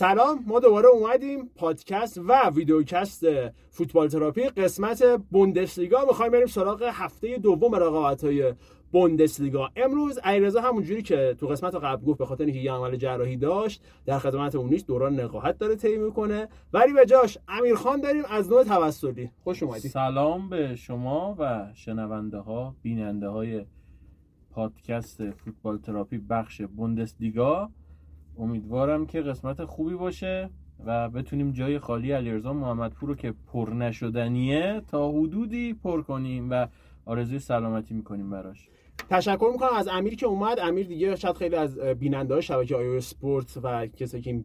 سلام، ما دوباره اومدیم. پادکست و ویدیوکست فوتبال تراپی قسمت بوندسلیگا. می‌خوایم بریم سراغ هفته دوم رقابت‌های بوندسلیگا. امروز علیرضا همونجوری که تو قسمت قبل گفت به خاطر اینکه یه عمل جراحی داشت در خدمت اون نیست، دوران نقاهت داره طی می‌کنه، ولی به جاش امیرخان داریم از نوع توسلی. خوش اومدی. سلام به شما و شنونده‌ها، بیننده‌های پادکست فوتبال تراپی بخش بوندسلیگا. امیدوارم که قسمت خوبی باشه و بتونیم جای خالی علیرضا محمدپور رو که پر نشدنیه تا حدودی پر کنیم و آرزوی سلامتی میکنیم براش. تشکر میکنم از امیر که اومد. امیر دیگه شاید خیلی از بیننده‌های شبکه آیو اسپورت و کسی که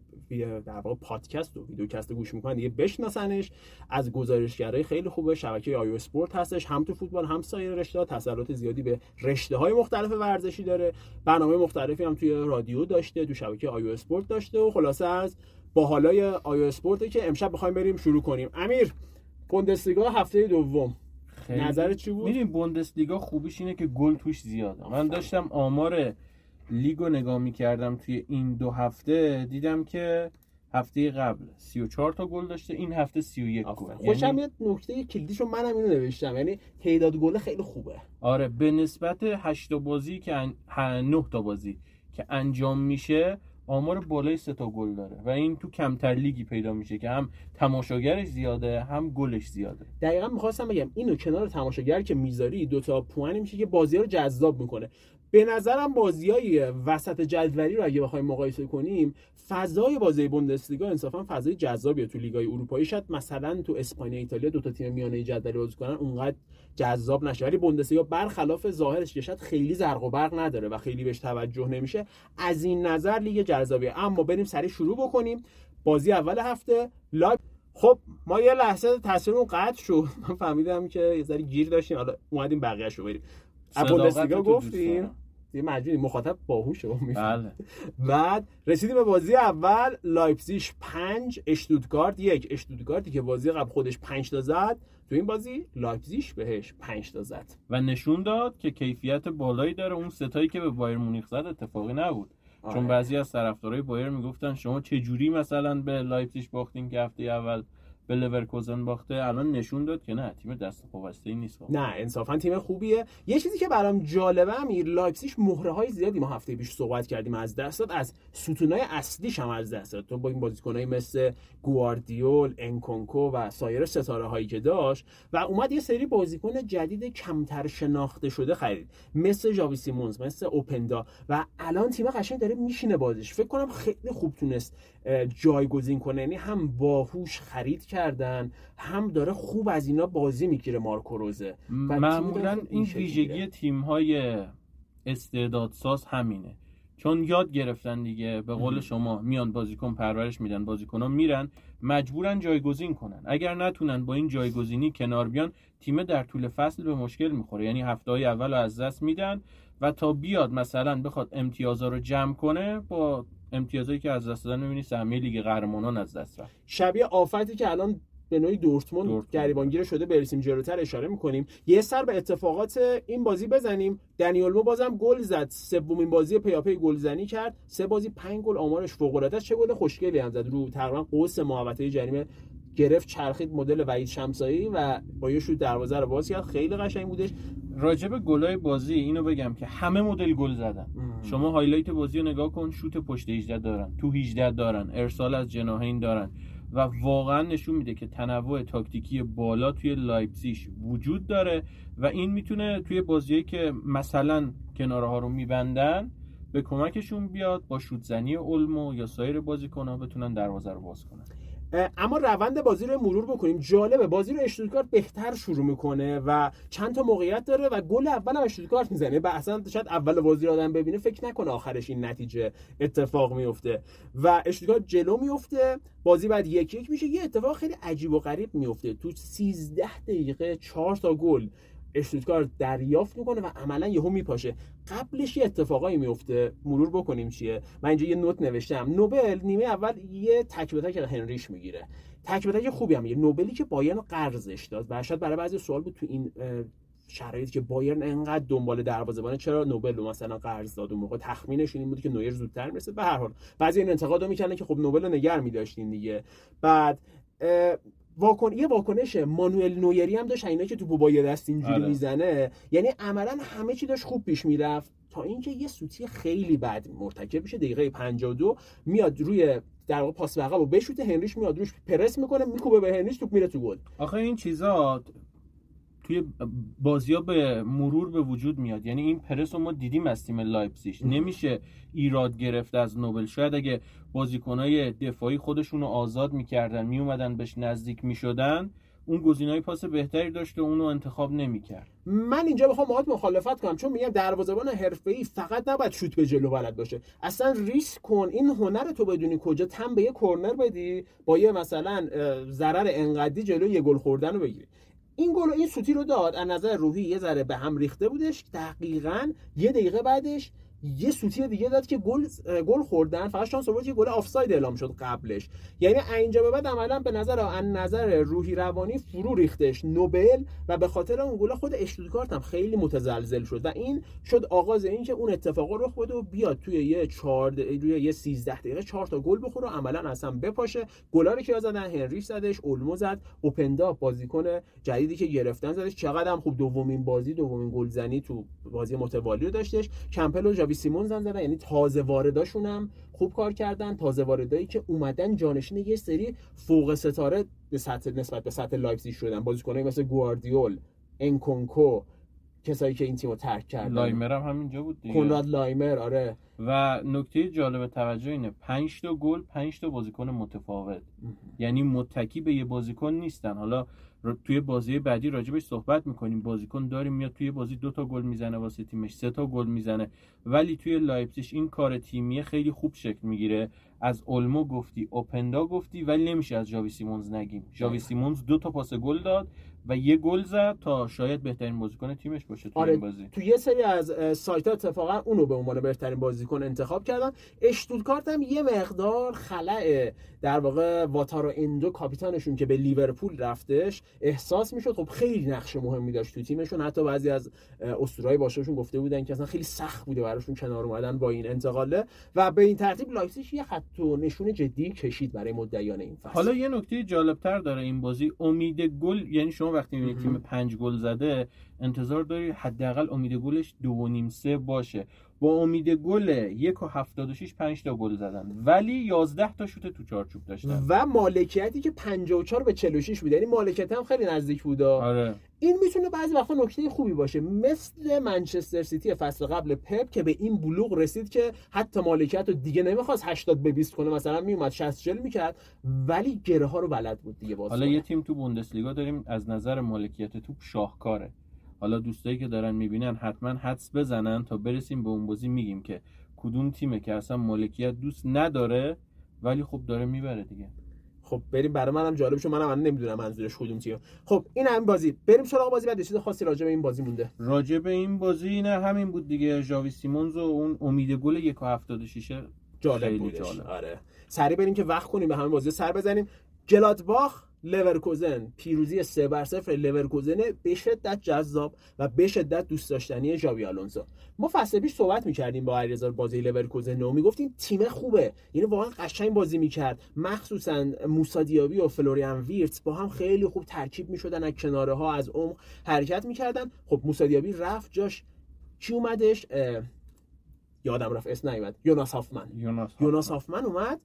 در واقع پادکست و ویدیوکست گوش میکنن دیگه بشناسنش. از گزارشگرای خیلی خوبه شبکه آیو اسپورت هستش، هم تو فوتبال هم سایر رشته‌ها. تسلط زیادی به رشته‌های مختلف ورزشی داره، برنامه مختلفی هم توی رادیو داشته، تو شبکه آیو اسپورت داشته و خلاصه از باحالای آیو اسپورته که امشب بخوایم بریم شروع کنیم. امیر، بوندسلیگا هفته دوم نظرت چی بود؟ می‌بینیم بوندسلیگا خوبیش اینه که گل توش زیاده. من داشتم آمار لیگو نگاه می‌کردم توی این دو هفته، دیدم که هفته قبل 34 تا گل داشته، این هفته 31 گل. خوشم میاد نکته کلیدیشو منم اینو نوشتم، یعنی تعداد گل خیلی خوبه. آره، به نسبت 8 تا بازی که 9 تا بازی که انجام میشه، آمار بالای 3 تا گل داره و این تو کمتر لیگی پیدا میشه که هم تماشاگرش زیاده هم گلش زیاده. دقیقاً می‌خواستم بگم اینو کنار تماشاگر که می‌ذاری دو تا پوان میشه که بازی‌ها رو جذاب می‌کنه. به نظرم بازی‌های وسط جدولی رو اگه بخوایم مقایسه کنیم، فضای بازی بوندسلیگا انصافاً فضای جذابیه تو لیگ‌های اروپایی. شاید مثلا تو اسپانیا، ایتالیا دو تا تیم میانه جدولی بازی کنن اونقدر جذاب نشه، ولی بوندسلیگا برخلاف ظاهرش که شاید خیلی زرق و برق نداره و خیلی بهش توجه نمیشه، از این نظر لیگ جذابیه. اما بریم سریع شروع بکنیم. بازی اول هفته خب ما یه لحظه تصمیمون قطع شد. من فهمیدم که یه ذره گیر داشتیم، حالا اومدیم بقیه‌شو بریم. بوندسلیگا گفتین یه مجموعی مخاطب باهوشه و بله. بعد رسیدیم به بازی اول، لایپزیش 5 اشتوتگارت 1. اشتوتگارتی که بازی قبل خودش 5 تا زد، تو این بازی لایپزیش بهش 5 تا زد و نشون داد که کیفیت بالایی داره. اون ستایی که به بایر مونیخ زد اتفاقی نبود. آه. چون بعضی از طرفدارای بایر میگفتن شما چه جوری مثلا به لایپزیش باختین که هفته اول به لورکوزن باخته. الان نشون داد که نه، تیم دست خوبسته نیست. نه، انصافا تیم خوبیه. یه چیزی که برام جالبه امیر، لایپزیش مهره‌های زیادی ما هفته پیش صحبت کردیم از دست داد، از ستونای اصلیش هم از دست داد. تو با این بازیکنای مثل گواردیول، انکونکو و سایر ستاره هایی که داشت و اومد یه سری بازیکن جدید کمتر شناخته شده خرید، مثل ژاوی سیمونز، مثل اوپندا و الان تیم قشنگ داره میشینه بازیش. فکر کنم خیلی خوب تونست جایگزین کنه، یعنی هم باهوش خرید کردن هم داره خوب از اینا بازی میگیره. مارکو روزه معمولا این ویژگی تیم‌های استعدادساز همینه، چون یاد گرفتن دیگه به قول شما میان بازیکن پرورش میدن، بازیکن‌ها میرن مجبورن جایگزین کنن. اگر نتونن با این جایگزینی کنار بیان، تیم در طول فصل به مشکل میخوره. یعنی هفته‌های اول رو از دست میدن و تا بیاد مثلا بخواد امتیازا رو جمع کنه، با امتیازایی که از دست دادن می‌بینی سهمیه لیگ قهرمانان از دست رفت. شبیه آفتی که الان به نوعی دورتموند گریبانگیر شده برسیم جلوتر اشاره می‌کنیم. یه سر به اتفاقات این بازی بزنیم. دنیل مو بازم گل زد، سومین بازی پیاپی گلزنی کرد، 3 بازی 5 گل، آمارش فوق‌العاده است. چه گل خوشگلی هم زد، رو تقریبا قوس محوطه جریمه گرفت، چرخید مدل وحید شمسایی و با یه شوت دروازه رو باز کرد. خیلی قشنگ بودش. راجب گلای بازی اینو بگم که همه مدل گل زدن. شما هایلایت بازی رو نگاه کن، شوت پشت 18 دارن، تو 18 دارن، ارسال از جناحین دارن و واقعا نشون میده که تنوع تاکتیکی بالا توی لایپزیش وجود داره و این میتونه توی بازیایی که مثلا کنارها رو میبندن به کمکشون بیاد، با شوت زنی اولمو یا سایر بازیکن‌ها بتونن دروازه رو باز کنن. اما روند بازی رو مرور بکنیم. جالبه بازی رو اشتوتگارت بهتر شروع میکنه و چند تا موقعیت داره و گل اول هم اشتوتگارت میزنه. اصلا شاید اول بازی رو آدم ببینه فکر نکنه آخرش این نتیجه اتفاق میفته و اشتوتگارت جلو میفته. بازی بعد 1-1 میشه. یه اتفاق خیلی عجیب و غریب میفته، تو 13 دقیقه 4 تا گل اشتوتگارت دریافت میکنه و عملا یهو میپاشه. قبلش یه اتفاقایی میفته، مرور بکنیم چیه. من اینجا یه نوت نوشتم. نوبل نیمه اول یه تک به تک هنریش میگیره، تک به تک خوبی هم میگیره. نوبلی که بایرن قرضش داد و شاید برای بعضی سوال بود تو این شرایطی که بایرن انقدر دنبال دروازه‌بان چرا نوبل مثلا قرض داد، اون موقع تخمینش این بود که نویر زودتر میرسه. به هر حال بعضی این انتقادو میکنن که خب نوبل رو نگه می‌داشتین دیگه. بعد واکنش مانوئل نویری هم داشت، اینا که توپو با یه دست اینجوری میزنه، یعنی عملاً همه چی داشت خوب پیش میرفت تا اینکه یه سوتی خیلی بد مرتکب میشه. دقیقه 52 میاد روی در واقع پاس عقب و بشوت، هنریش میاد روش پرس میکنه، میکوبه به هنریش، توپ میره تو گل. آخه این چیزا توی بازی‌ها به مرور به وجود میاد، یعنی این پرس رو ما دیدیم از تیم لایپزیش. نمیشه ایراد گرفت از نوبل. شاید اگه بازیکن‌های دفاعی خودشون رو آزاد می‌کردن، میومدن بهش نزدیک می‌شدن، اون گزینه‌های پاس بهتری داشت و اون رو انتخاب نمی‌کرد. من اینجا بخوام باهات مخالفت کنم، چون میگم دروازه‌بان حرفه‌ای فقط نباید شوت به جلو بلد باشه. اصلا ریسک کن، این هنر تو بدونی کجا تم به یه کرنر بدی، با یه مثلا ضرر انقدی جلو یه گل خوردن رو بگیری. این گل و این سوتی رو داد، از نظر روحی یه ذره به هم ریخته بودش. دقیقاً یه دقیقه بعدش یه سوتی دیگه داد که گل خوردن، فقط شانس آورد که گل آفساید اعلام شد قبلش. یعنی اینجا به بعد عملاً به نظر از نظر روحی روانی فرو ریختش نوبل و به خاطر اون گل خود اشتوتگارت هم خیلی متزلزل شد و این شد آغاز این که اون اتفاقا رخ بده و بیاد توی یه 13 دقیقه 4 تا گل بخوره و عملاً اصلا بپاشه. گلا رو که زدن، هنریش زدش، اولمو زد، اوپندا بازیکن جدیدی که گرفتن زدش، چقدر هم خوب دومین گلزنی تو بازی متوالی رو داشتش. کمپل و سیمون زن زدن، یعنی تازه وارداشون هم خوب کار کردن، تازه واردایی که اومدن جانشین یه سری فوق ستاره به سطح نسبت به سطح لایپزیگ شدن، بازیکنایی مثل گواردیول، انکونکو، کسایی که این تیمو ترک کردن. لایمر هم همینجا بود دیگه، کنراد لایمر. آره و نکته جالب توجه اینه 5 تا گل 5 تا بازیکن متفاوت یعنی متکی به یه بازیکن نیستن. حالا توی بازی بعدی راجبش صحبت میکنیم، بازیکن داریم میاد توی بازی 2 تا گل میزنه واسه تیمش، 3 تا گل میزنه، ولی توی لایپزیگ این کار تیمی خیلی خوب شکل میگیره. از اولمو گفتی، اوپندا گفتی، ولی نمیشه از ژاوی سیمونز نگیم. ژاوی سیمونز 2 تا پاس گل داد و یه گل زد تا شاید بهترین بازیکن تیمش باشه توی این بازی. تو یه سری از سایت‌ها اتفاقا اونو به عنوان بهترین بازیکن انتخاب کردن. اشتوتگارت هم یه مقدار خلأ در واقع واتارو اندو کاپیتانشون که به لیورپول رفتش احساس میشد. خب خیلی نقش مهمی داشت تو تیمشون، حتی بعضی از اسطورهای باشگاهشون گفته بودن که اصلا خیلی سخت بوده براشون کنار اومدن با این انتقاله و به این ترتیب لایپزیگ یه خط و نشون جدی کشید برای مدعیان این فصل. حالا یه نکته جالب‌تر داره این بازی، امید گل. یعنی شما وقتی میبینید تیم 5 گل زده انتظار داری حداقل امید گلش 2.5-3 باشه. با امید گل 1.76 5 تا گل زدن ولی 11 تا شوت تو چارچوب داشتن و مالکیتی که 54-46 بود، یعنی مالکیت هم خیلی نزدیک بود. آره. این میتونه بعضی وقتا نکته خوبی باشه، مثل منچستر سیتی فصل قبل پپ که به این بلوغ رسید که حتی مالکیت رو دیگه نمیخواست 80-20 کنه، مثلا میومد 60-40 میکرد ولی گره ها رو بلد بود دیگه. باز حالا یه تیم تو بوندسلیگا داریم از نظر مالکیت توپ شاهکاره. حالا دوستایی که دارن میبینن حتما حدس بزنن تا برسیم به اون بازی میگیم که کدوم تیمه که اصلا مالکیت دوست نداره ولی خب داره میبره دیگه. خب بریم، برای منم جالب شد، منم نمیدونم منظورش کدوم تیمه. خب این همین بازی، بریم سراغ بازی بعد. چیز خاصی راجع به این بازی مونده؟ راجع به این بازی نه، همین بود دیگه. ژاوی سیمونز و اون امید گل 1.76 جالب بود. آره سریع بریم که وقت کنیم به همین بازی سر بزنیم. گلادباخ لورکوزن، پیروزی 3-0 لورکوزن به شدت جذاب و به شدت دوست داشتنی ژاوی آلونسو. ما فصل پیش صحبت می‌کردیم با علیرضا بازی لورکوزن و می‌گفتیم تیم خوبه، یعنی واقعا قشنگ بازی می‌کرد، مخصوصا موسی دیابی و فلوریان ویرتس با هم خیلی خوب ترکیب می‌شدن، از کناره‌ها از عمق حرکت می‌کردن. خب موسی دیابی رفت، جاش کی اومدش؟ یادم رفت اسم نیومد. یوناس هافمن اومد.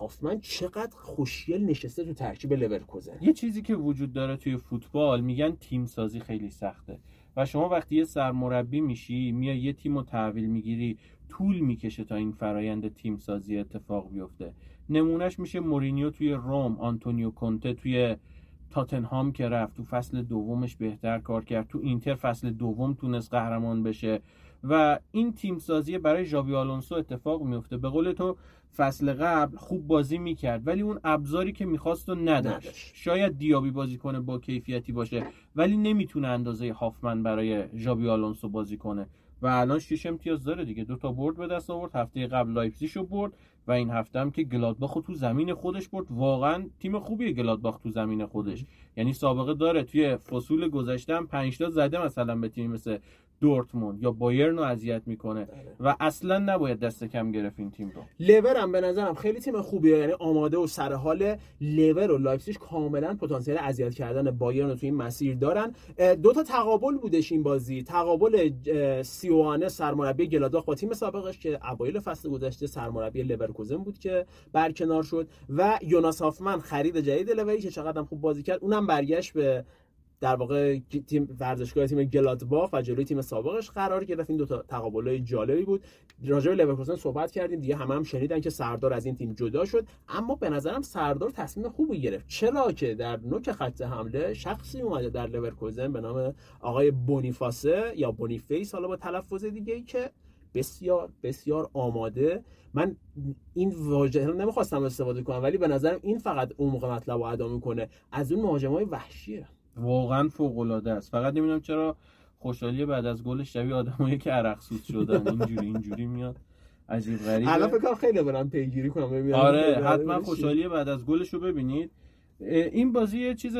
هافمن چقدر خوشگل نشسته تو ترکیب لورکوزن. یه چیزی که وجود داره توی فوتبال میگن تیم سازی خیلی سخته و شما وقتی یه سرمربی میشی میای یه تیمو تحویل میگیری، طول میکشه تا این فرایند تیم سازی اتفاق بیفته. نمونهش میشه مورینیو توی روم، آنتونیو کونته توی تاتنهام که رفت تو فصل دومش بهتر کار کرد، تو اینتر فصل دوم تونست قهرمان بشه و این تیم سازی برای ژاوی آلونسو اتفاق میفته. به قول تو فصل قبل خوب بازی میکرد ولی اون ابزاری که میخواست رو نداشت. شاید دیابی بازی کنه با کیفیتی باشه ولی نمیتونه اندازه هافمن برای ژاوی آلونسو بازی کنه. و الان 6 امتیاز داره دیگه، دو تا برد به دست آورد، هفته قبل لایپزیش رو برد و این هفته هم که گلادباخ رو تو زمین خودش برد. واقعا تیم خوبیه گلادباخ تو زمین خودش، یعنی سابقه داره، توی فصول گذشته هم 5 تا زده مثلا به تیم مثل دورتموند یا بایرن رو اذیت میکنه و اصلا نباید دست کم گرفت این تیم رو. لیور هم به نظرم خیلی تیم خوبیه، یعنی آماده و سر حال. لیور و لایپزیگ کاملا پتانسیل اذیت کردن بایرن رو تو این مسیر دارن. دو تا تقابل بودش این بازی، تقابل سیوانه سرمربی گلادباخ با تیم سابقش که اوایل فصل گذشته سرمربی لورکوزن بود که برکنار شد، و یوناس هافمن خرید جدید لیوری که چقدر خوب بازی کرد، اونم برگشت به در واقع تیم ورزشگاه تیم گلادباخ و جلوی تیم سابقش قرار گرفت. این دو تا تقابلای جالبی بود. راجع به لورکوزن صحبت کردیم دیگه، همه هم شنیدن که سردار از این تیم جدا شد، اما به نظرم سردار تصمیم خوبی گرفت، چرا که در نوک خط حمله شخصی اومده در لورکوزن به نام آقای بونیفاسه یا بونیفیس، حالا با تلفظ دیگه‌ای، که بسیار بسیار آماده. من این واژه رو نمی‌خواستم استفاده کنم، ولی به نظرم این فقط عمق مطلب رو ادا می‌کنه. از اون مهاجمای وحشیه، واقعا فوق‌العاده است. فقط نمیدونم چرا خوشحالی بعد از گل شبیه آدمایی که عرقسوز شدن اینجوری میاد، عجیب غریبه. الان فکر کنم خیلی برام پیگیری کنم ببینم. آره حتما خوشحالی بعد از گلش رو ببینید. این بازی یه چیز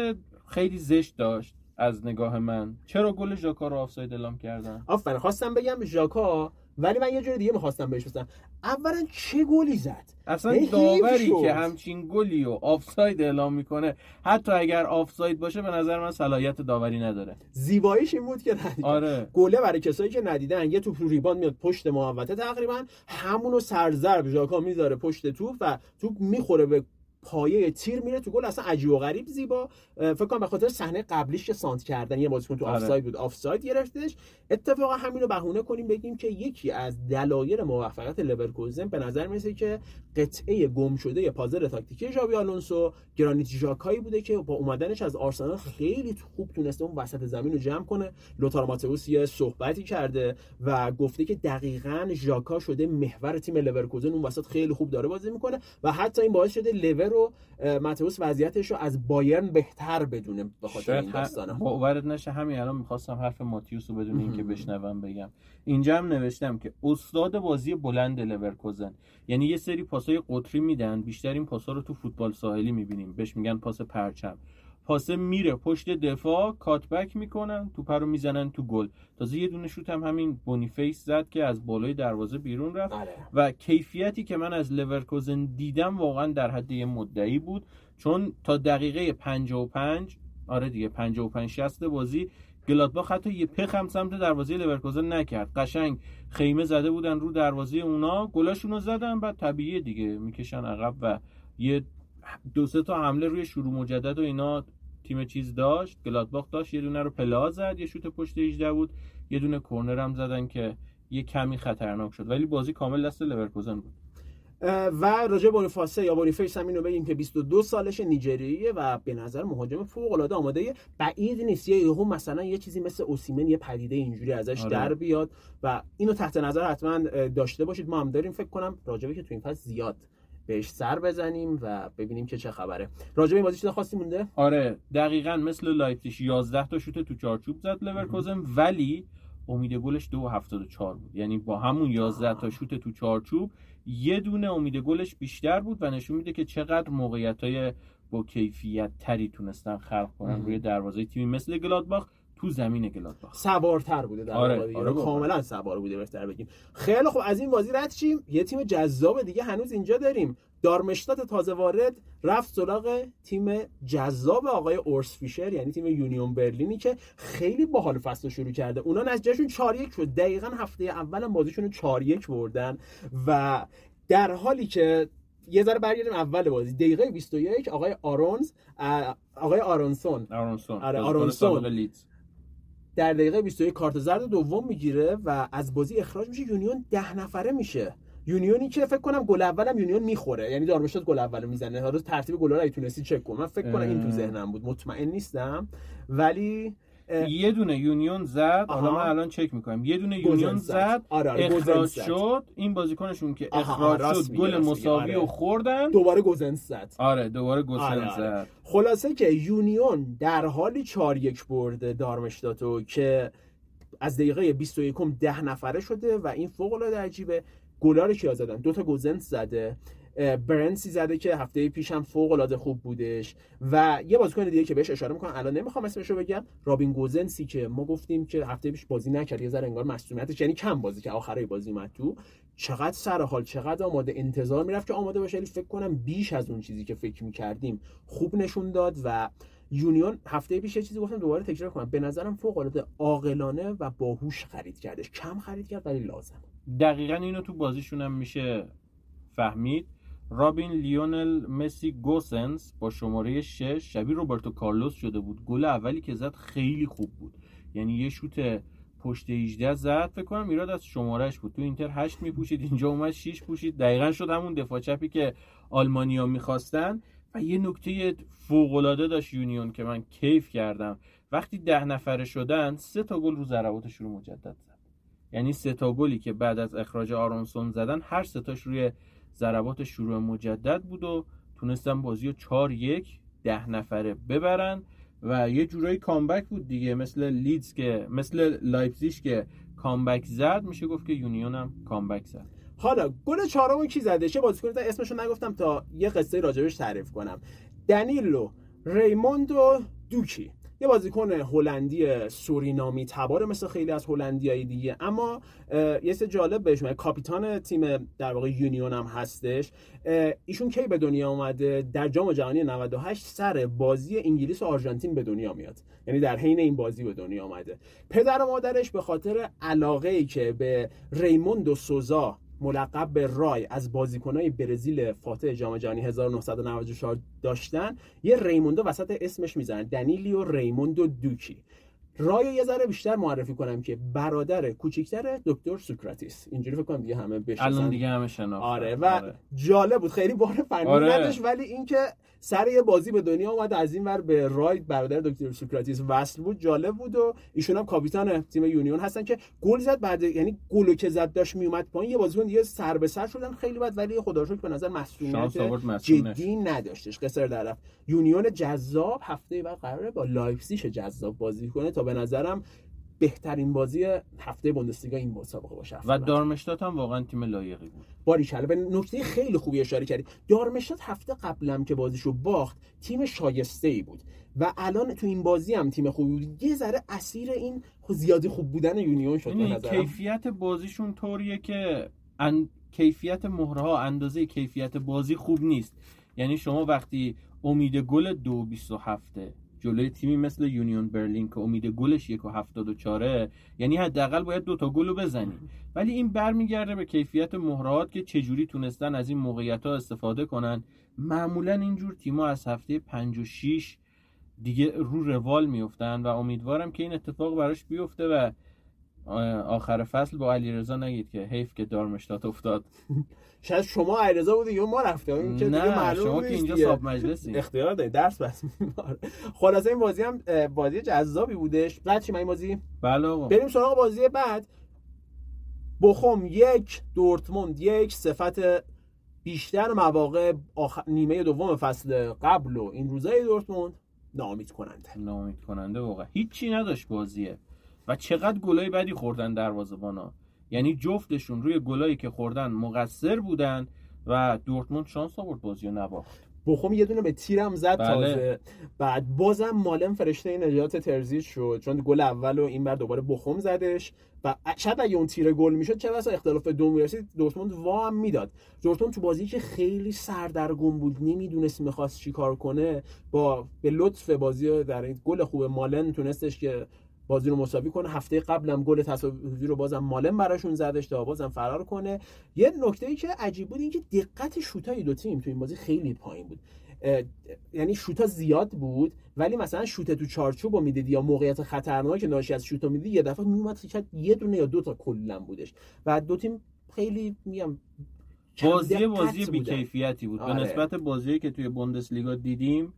خیلی زشت داشت از نگاه من، چرا گل ژاکا رو آفساید اعلام کردن؟ آفرین، خواستم بگم ژاکا، ولی من یه جور دیگه می‌خواستم بهش بگم. اولا چه گلی زد؟ اصلا داوری که همچین گلی و آفساید اعلام میکنه، حتی اگر آفساید باشه به نظر من صلاحیت داوری نداره. زیباییش این بود که ندیده. آره. گله برای کسایی که ندیدن، یه توپ رو ریباند میاد پشت محوطه، تقریبا همونو سرضرب ژاکا میذاره پشت توپ و توپ میخوره به پایه تیر، میره تو گل. اصلا عجیب و غریب زیبا. فکر کنم به خاطر صحنه قبلیش که سانت کردن یه بازیکن تو آفساید بود، آفساید گرفتش. اتفاقا همین رو بهونه کنیم بگیم که یکی از دلایل موفقیت لورکوزن به نظر میاد که قطعه گم شده پازل تاکتیکی ژاوی آلونسو گرانیت ژاکایی بوده که با اومدنش از آرسنال خیلی خوب تونسته اون وسط زمین رو جمع کنه. لوتارو ماتئوس یه صحبتی کرده و گفته که دقیقاً ژاکا شده محور تیم لورکوزن، اون وسط خیلی خوب داره بازی میکنه و حتی این باعث شده لور و ماتئوس وضعیتش رو از بایرن بهتر بدونه. به خاطر این داستانه باورت نشه، همین الان می‌خواستم حرف ماتئوس رو بدون اینکه بشنوم بگم. اینجا هم نوشتم که استاد بازی بلند لورکوزن، یعنی یه سری پاسای قطری میدن، بیشتر این پاسا رو تو فوتبال ساحلی می‌بینیم، بهش میگن پاس پرچم. پاسه میره پشت دفاع، کاتبک میکنن، توپ رو میزنن تو گل. تازه یه دونه شوت هم همین بونیفیس زد که از بالای دروازه بیرون رفت. و کیفیتی که من از لورکوزن دیدم واقعا در حد یه مدعی بود، چون تا دقیقه 55 آره دیگه 55 60 بازی گلادباخ حتی یه پخ هم سمت دروازه لورکوزن نکرد. قشنگ خیمه زده بودن رو دروازه اونا، گلاشون رو زدن، بعد طبیعیه دیگه میکشن عقب و یه دو سه تا حمله روی شروع مجدد و اینا تیم چیز داشت، گلادباخ داشت. یه دونه رو پلا زد، یه شوت پشت 18 بود، یه دونه کورنر هم زدن که یه کمی خطرناک شد، ولی بازی کامل دست لورکوزن بود. و راجع بونیفاسه یا بونیفیس هم اینو بگیم که 22 سالش، نیجریه و به نظر مهاجم فوق العاده آماده. بعید نیست یهو مثلا یه چیزی مثل اوسیمن، یه پدیده اینجوری ازش در بیاد و اینو تحت نظر حتما داشته باشید. ما هم داریم فکر کنم راجبه که تو این فاز زیاد بهش سر بزنیم و ببینیم که چه خبره. راجع به این بازی چیز خاصی مونده؟ آره دقیقاً مثل لایپزیگ 11 تا شوت تو چارچوب زد لورکوزن، ولی امید گلش 2.74 بود، یعنی با همون 11 تا شوت تو چارچوب یه دونه امید گلش بیشتر بود و نشون میده که چقدر موقعیت‌های با کیفیت تری تونستن خلق کنن روی دروازه تیمی مثل گلادباخ تو زمین گلادباخ. سوارتر بوده در واقع، آره، کاملا سوار بوده بهتر بگیم. خیلی خوب، از این بازی رد شیم. یه تیم جذاب دیگه هنوز اینجا داریم. دارمشتات تازه وارد رفت سراغ تیم جذاب آقای اورس فیشر، یعنی تیم یونیون برلینی که خیلی باحال فصل شروع کرده. اونا نتیجهشون 4-1 شد، دقیقاً هفته اول بازیشون رو 4-1 بردن و در حالی که یه ذره برگردیم اول بازی، دقیقه 21 آقای آرونسون در دقیقه 21 کارت زرد دوم میگیره و از بازی اخراج میشه. یونیون 10 نفره میشه، یونیونی که فکر کنم گل اولم یونیون میخوره، یعنی دارمشتات گل اول میزنه. هر روز ترتیب گل‌ها رو تونستی چک کن، من فکر کنم این تو ذهنم بود، مطمئن نیستم ولی یه دونه یونیون زد. حالا من الان چک میکنم، یه دونه یونیون زد، اخراج شد، این بازیکنشون که اخراج شد گل مساوی رو خوردن، دوباره گوزن زد. آره دوباره گوزن زد. خلاصه که یونیون در حالی 4-1 برده دارمشتاتو که از دقیقه 21 10 نفره شده و این فوق العاده عجیبه. گلارو کیا زدن؟ دوتا گوزنس زده، برنسی زده که هفته پیش هم فوق العاده خوب بودش، و یه بازیکن دیگه که بهش اشاره می‌کنم الان نمی‌خوام اسمش رو بگم، رابین گوزنسی که ما گفتیم که هفته پیش بازی نکرد، یه ذره انگار مصونیتش، یعنی کم بازی که آخرای بازی اومد تو، چقدر سر حال، چقدر آماده، انتظار می‌رفت که آماده باشه، ولی فکر کنم بیش از اون چیزی که فکر می‌کردیم خوب نشون داد. و یونیون هفته پیش یه چیزی گفتم دوباره تکرار کنم، به نظرم فوق العاده عاقلانه و باهوش خرید کردش، کم خرید کرد ولی لازم. دقیقاً اینو تو بازیشون هم میشه فهمید. رابین لیونل مسی گوسنس با شماره 6 شبیه روبرتو کارلوس شده بود. گل اولی که زد خیلی خوب بود، یعنی یه شوت پشت 18 زد، فکر کنم ایراد از شمارهش بود، تو اینتر 8 میپوشید، اینجا اومد 6 پوشید، دقیقاً شد همون دفاع چپی که آلمانیا می‌خواستن. و یه نکته فوق‌العاده داشت یونیون که من کیف کردم، وقتی 10 نفره شدن 3 تا گل رو ضرباتش رو مجدد زد، یعنی 3 تا گلی که بعد از اخراج آرونسون زدن هر 3 تاش روی ضربات شروع مجدد بود و تونستن بازی رو 4-1 10 نفره ببرن و یه جورایی کامبک بود دیگه، مثل لیدز که مثل لایپزیش که کامبک زد، میشه گفت که یونیون هم کامبک زد. حالا گل چهارم کی زده؟ چه بازیکنی تا اسمشو نگفتم تا یه قصه راجبش تعریف کنم. دنیلو ریموندو دوکی، یه بازیکن هلندی سورینامی تباره مثل خیلی از هلندیای دیگه، اما یه سه جالب بهش میاد، کاپیتان تیم در واقع یونیون هم هستش. ایشون کی به دنیا اومده؟ در جام جهانی 98 سر بازی انگلیس و آرژانتین به دنیا میاد، یعنی در حین این بازی به دنیا اومده. پدر و مادرش به خاطر علاقه‌ای که به ریموندو سوزا ملقب به رای از بازیکنای برزیل فاتح جام جهانی 1994 داشتن، یه ریموندو وسط اسمش میذارن، دنیلیو ریموندو دوکی. رای یه ذره بیشتر معرفی کنم که برادر کوچیک‌تر دکتر سوکراتیس، اینجوری فکر کنم دیگه همه بشناسن الان، دیگه همه شناختن. آره و آره. جالب بود، خیلی بار فنی نداشت، ولی اینکه سر یه بازی به دنیا اومد، از این ور به رای برادر دکتر سوکراتیس وصل بود، جالب بود. و ایشون هم کاپیتان تیم یونیون هستن که گل زد، بعد یعنی گلو که زد داشت میومد پایین، یه بازیکن دیگه سر به سر شدن خیلی بد، ولی خدا رو شکر به نظر مسئولیت جدی نداشتش، قصر در رفت. یونیون جذاب هفته بعد قراره با لایپزیش جذاب بازی کنه، به نظرم بهترین بازی هفته بوندسلیگا این مسابقه باشه. و دارمشتات هم واقعا تیم لایقی بود. باریکلا، به نکته خیلی خوبی اشاره کردی. دارمشتات هفته قبلم که بازیشو باخت تیم شایسته‌ای بود و الان تو این بازی هم تیم خوبی بود. یه ذره اسیر این زیادی خوب بودن یونیون شد به نظرم. کیفیت بازیشون طوریه که کیفیت مهرها اندازه کیفیت بازی خوب نیست. یعنی شما وقتی امید گل 2.27 جلوی تیمی مثل یونیون برلین که امید گلش 1.74، یعنی حداقل باید 2 تا گل رو بزنی، ولی این برمیگرده به کیفیت مهرات که چجوری تونستن از این موقعیت‌ها استفاده کنن. معمولاً اینجور تیم‌ها از هفته 5 و 6 دیگه رو روال میفتن و امیدوارم که این اتفاق براش بیفته و آخر فصل با علیرضا نگید که حیف که دارمشتات افتاد. شاید شما علیرضا بودی یا ما رفتیم که دیگه معلوم نیست، شما که اینجا صاحب مجلسید، اختیار دارید، درس بس. خلاصه این بازی هم بازی جذابی بودش. بعد چی این بازی؟ بله آقا، بریم سراغ بازی بعد. بخوم 1 دورتموند 1، صفت بیشتر مواقع نیمه دوم فصل قبل و این روزای دورتموند ناامید کننده واقعا، هیچی نداشت بازیه. و چقدر گلای بدی خوردن دروازه‌بانا، یعنی جفتشون روی گلایی که خوردن مقصر بودن و دورتموند شانس آورد بازیو نباخت. بخوم یه دونه به تیرم زد، بله. تازه بعد بازم معلم فرشته نجات ترزیش شد، چون گل اولو این بار دوباره بخوم زدش و شاید اگه اون تیر گل میشد چه بسا اختلاف 2 می‌رسید، دورتموند وا هم میداد. دورتموند تو بازی که خیلی سردرگم بود، نمیدونست می‌خواست چیکار کنه، به لطف بازی در این گل خوب مالن تونستش که بازی رو مساوی کنه. هفته قبلم گل تساوی رو بازم مالم براشون زدش تا بازم فرار کنه. یه نکته‌ای که عجیب بود این که دقت شوتای دو تیم تو این بازی خیلی پایین بود، یعنی شوتا زیاد بود ولی مثلا شوت تو چارچوبو میدید یا موقعیت خطرناکی که ناشی از شوتو میدید یه دفعه میومد شاید یه دونه یا 2 تا کلا بودش و دو تیم خیلی میگم بازی بی‌کیفیتی بود. آره. به نسبت بازیایی که توی بوندسلیگا دیدیم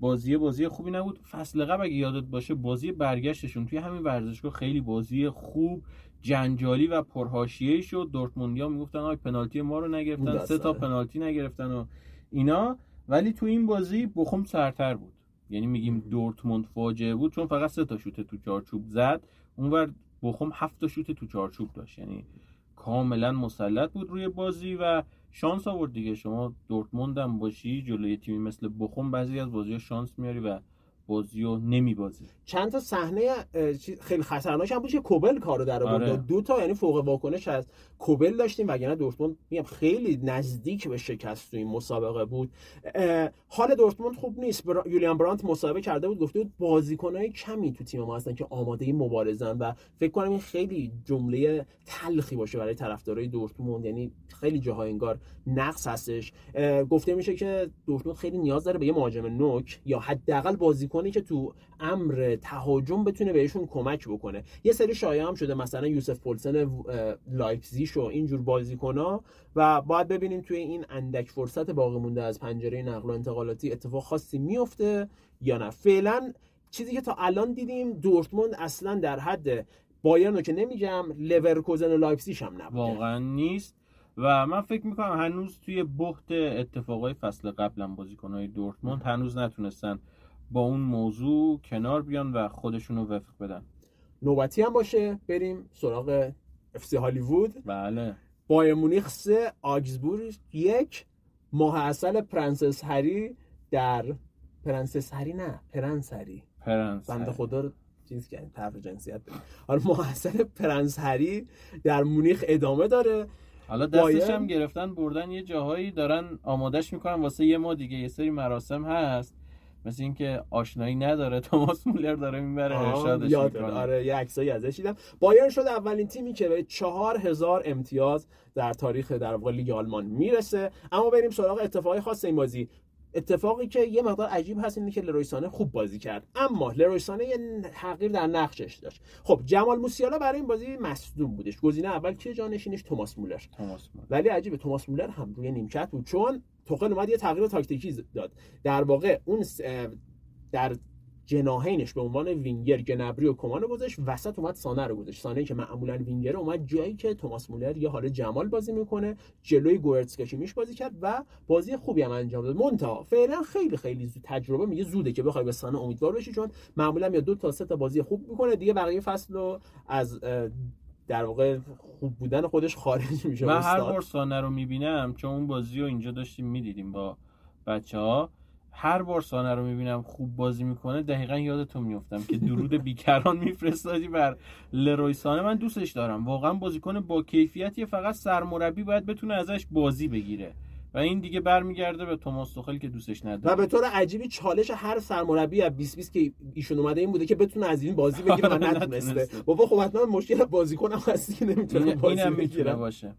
بازی خوبی نبود. فصل قبل اگه یادت باشه بازی برگشتشون توی همین ورزشگاه خیلی بازی خوب، جنجالی و پرحاشیه‌ای شد. دورتموندیا میگفتن آخه پنالتی ما رو نگرفتن، 3 تا پنالتی نگرفتن و اینا، ولی تو این بازی بخوم سرتر بود. یعنی میگیم دورتموند فاجعه بود چون فقط 3 تا شوت تو چارچوب زد، اونور بخوم 7 شوت تو چارچوب داشت، یعنی کاملا مسلط بود روی بازی و شانس آورد دیگه. شما دورتموند هم باشی جلوی تیمی مثل بخوم بعضی از بازی‌ها شانس میاری و بازیو نمی‌بازی. چند تا صحنه خیلی خطرناک هم بود که کوبل کارو در آورد. آره. دو تا یعنی فوق واکنش از کوبل داشتیم، وگرنه دورتموند میگم خیلی نزدیک به شکست تو این مسابقه بود. حال دورتموند خوب نیست. یولیان برانت مصاحبه کرده بود، گفته بود بازیکن‌های کمی تو تیم ما هستن که آماده مبارزه‌ن و فکر کنم این خیلی جمله تلخی باشه برای طرفدارای دورتموند، یعنی خیلی جاها انگار نقص هستش. گفته میشه که دورتموند خیلی نیاز داره به یه مهاجم نوک یا حداقل بازیکن که تو امر تهاجم بتونه بهشون کمک بکنه. یه سری شایعه هم شده مثلا یوسف پولسن لایپزیش و اینجور بازیکن‌ها، و باید ببینیم توی این اندک فرصت باقی مونده از پنجره نقل و انتقالاتی اتفاق خاصی میفته یا نه. فعلا چیزی که تا الان دیدیم دورتموند اصلا در حد بایرنو که نمیگم، لورکوزن و لایپزیش هم نبوده، واقعا نیست. و من فکر میکنم هنوز توی بحت اتفاقای فصل قبلم بازیکن‌های دورتموند هنوز نتونستن با اون موضوع کنار بیان و خودشونو وفق بدن. نوبتی هم باشه بریم سراغ FC هالیوود. بله. بایر مونیخ 3 آگزبورگ 1، ماه عسل پرنسس هری در پرنس هری بنده خدا رو چیز کردن تفر جنسیت بدن. حالا ماه عسل پرنس هری در مونیخ ادامه داره. حالا دستش هم گرفتن بردن، یه جاهایی دارن آمادهش میکنن واسه یه ما دیگه. یه سری مراسم هست مثل این که آشنایی نداره، توماس مولر داره میبره ارشادش میکنه. آره یه عکسایی ازش دیدم. بایرن شد اولین تیمی که به 4000 امتیاز در تاریخ در واقع لیگ آلمان میرسه. اما بریم سراغ اتفاقی خاص این بازی. اتفاقی که یه مقدار عجیب هست اینه که لروی سانه خوب بازی کرد، اما لروی سانه یه تغییر در نقشش داشت. خب جمال موسیالا برای این بازی مصدوم بودش. گزینه اول که جانشینش توماس مولر. ولی عجیبه توماس مولر هم روی نیمکت بود، چون توخل اومد یه تغییر تاکتیکی داد. در واقع اون در جناحینش به عنوان وینگر گنبری و کمانو گذاشت، وسط اومد سانه رو گذاشت. سانه‌ای که معمولاً وینگر، اومد جایی که توماس مولر یا حالا جمال بازی میکنه، جلوی گورتسکیمیش بازی کرد و بازی خوبی هم انجام داد. منتها فعلا خیلی خیلی زود تجربه میگه زوده که بخوای به سانه امیدوار بشی، چون معمولاً یا 2 تا 3 تا بازی خوب میکنه دیگه، بقیه فصلو از در واقع خوب بودن خودش خارج میشه. من هر بار سانه رو میبینم، چون اون بازی رو اینجا داشتیم میدیدیم با بچه‌ها، هر بار سانه رو میبینم خوب بازی میکنه دقیقاً یادتون میافتم که درود بیکران میفرستادی بر لروی سانه. من دوستش دارم، واقعاً بازیکن با کیفیتیه، فقط سرمربی باید بتونه ازش بازی بگیره و این دیگه برمیگرده به توماس توخل که دوستش نداره. و به طور عجیبی چالش هر سرمربی از 2020 که ایشون اومده این بوده که بتونه از این بازی بگیره و نتونسته. بابا خب حتما مشکل بازیکن هم هست که نمیتونه بازی بگیره باشه.